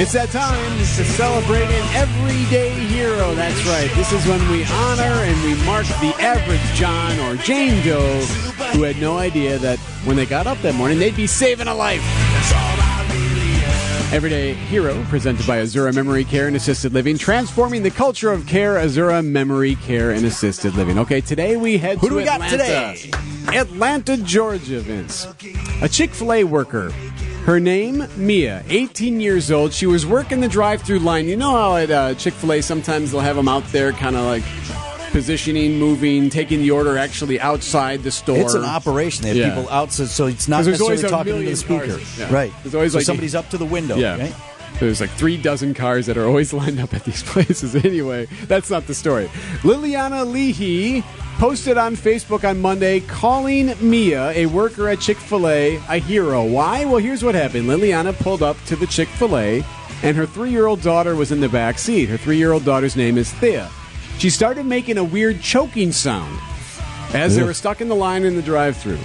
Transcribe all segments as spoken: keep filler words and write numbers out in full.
It's that time to celebrate an everyday hero. That's right. This is when we honor and we mark the average John or Jane Doe who had no idea that when they got up that morning, they'd be saving a life. Everyday Hero, presented by Azura Memory Care and Assisted Living, transforming the culture of care. Azura Memory Care and Assisted Living. Okay, today we head who to do we Atlanta. Got today? Atlanta, Georgia, Vince. A Chick-fil-A worker. Her name, Mia, eighteen years old. She was working the drive-thru line. You know how at uh, Chick-fil-A sometimes they'll have them out there kind of like positioning, moving, taking the order actually outside the store. It's an operation. They have yeah. people outside, so it's not necessarily talking to the speaker. Yeah. Right. There's always so like somebody's a, up to the window. Yeah. Right? There's like three dozen cars that are always lined up at these places. Anyway, that's not the story. Liliana Leahy posted on Facebook on Monday, calling Mia, a worker at Chick-fil-A, a hero. Why? Well, here's what happened. Liliana pulled up to the Chick-fil-A, and her three-year-old daughter was in the back seat. Her three-year-old daughter's name is Thea. She started making a weird choking sound as they were stuck in the line in the drive-thru.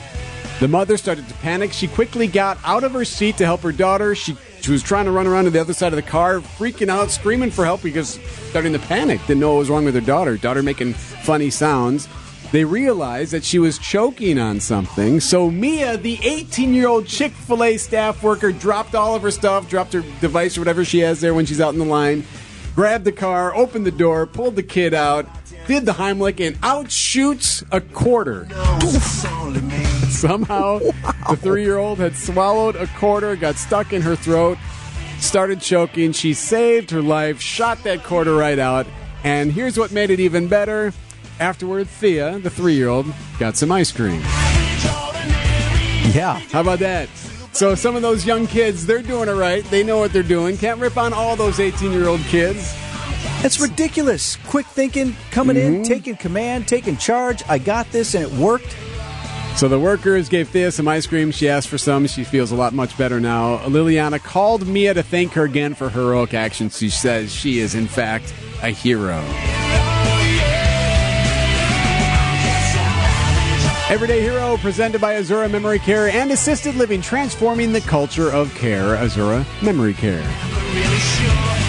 The mother started to panic. She quickly got out of her seat to help her daughter. She, she was trying to run around to the other side of the car, freaking out, screaming for help because starting to panic. Didn't know what was wrong with her daughter. Daughter making funny sounds. They realized that she was choking on something, so Mia, the eighteen-year-old Chick-fil-A staff worker, dropped all of her stuff, dropped her device or whatever she has there when she's out in the line, grabbed the car, opened the door, pulled the kid out, did the Heimlich, and out shoots a quarter. Somehow, wow. The three-year-old had swallowed a quarter, got stuck in her throat, started choking. She saved her life, shot that quarter right out, and here's what made it even better. Afterward, Thea, the three-year-old, got some ice cream. Yeah. How about that? So some of those young kids, they're doing it right. They know what they're doing. Can't rip on all those eighteen-year-old kids. That's ridiculous. Quick thinking, coming mm-hmm. in, taking command, taking charge. I got this, and it worked. So the workers gave Thea some ice cream. She asked for some. She feels a lot much better now. Liliana called Mia to thank her again for heroic action. She says she is, in fact, a hero. Everyday Hero, presented by Azura Memory Care and Assisted Living, transforming the culture of care. Azura Memory Care.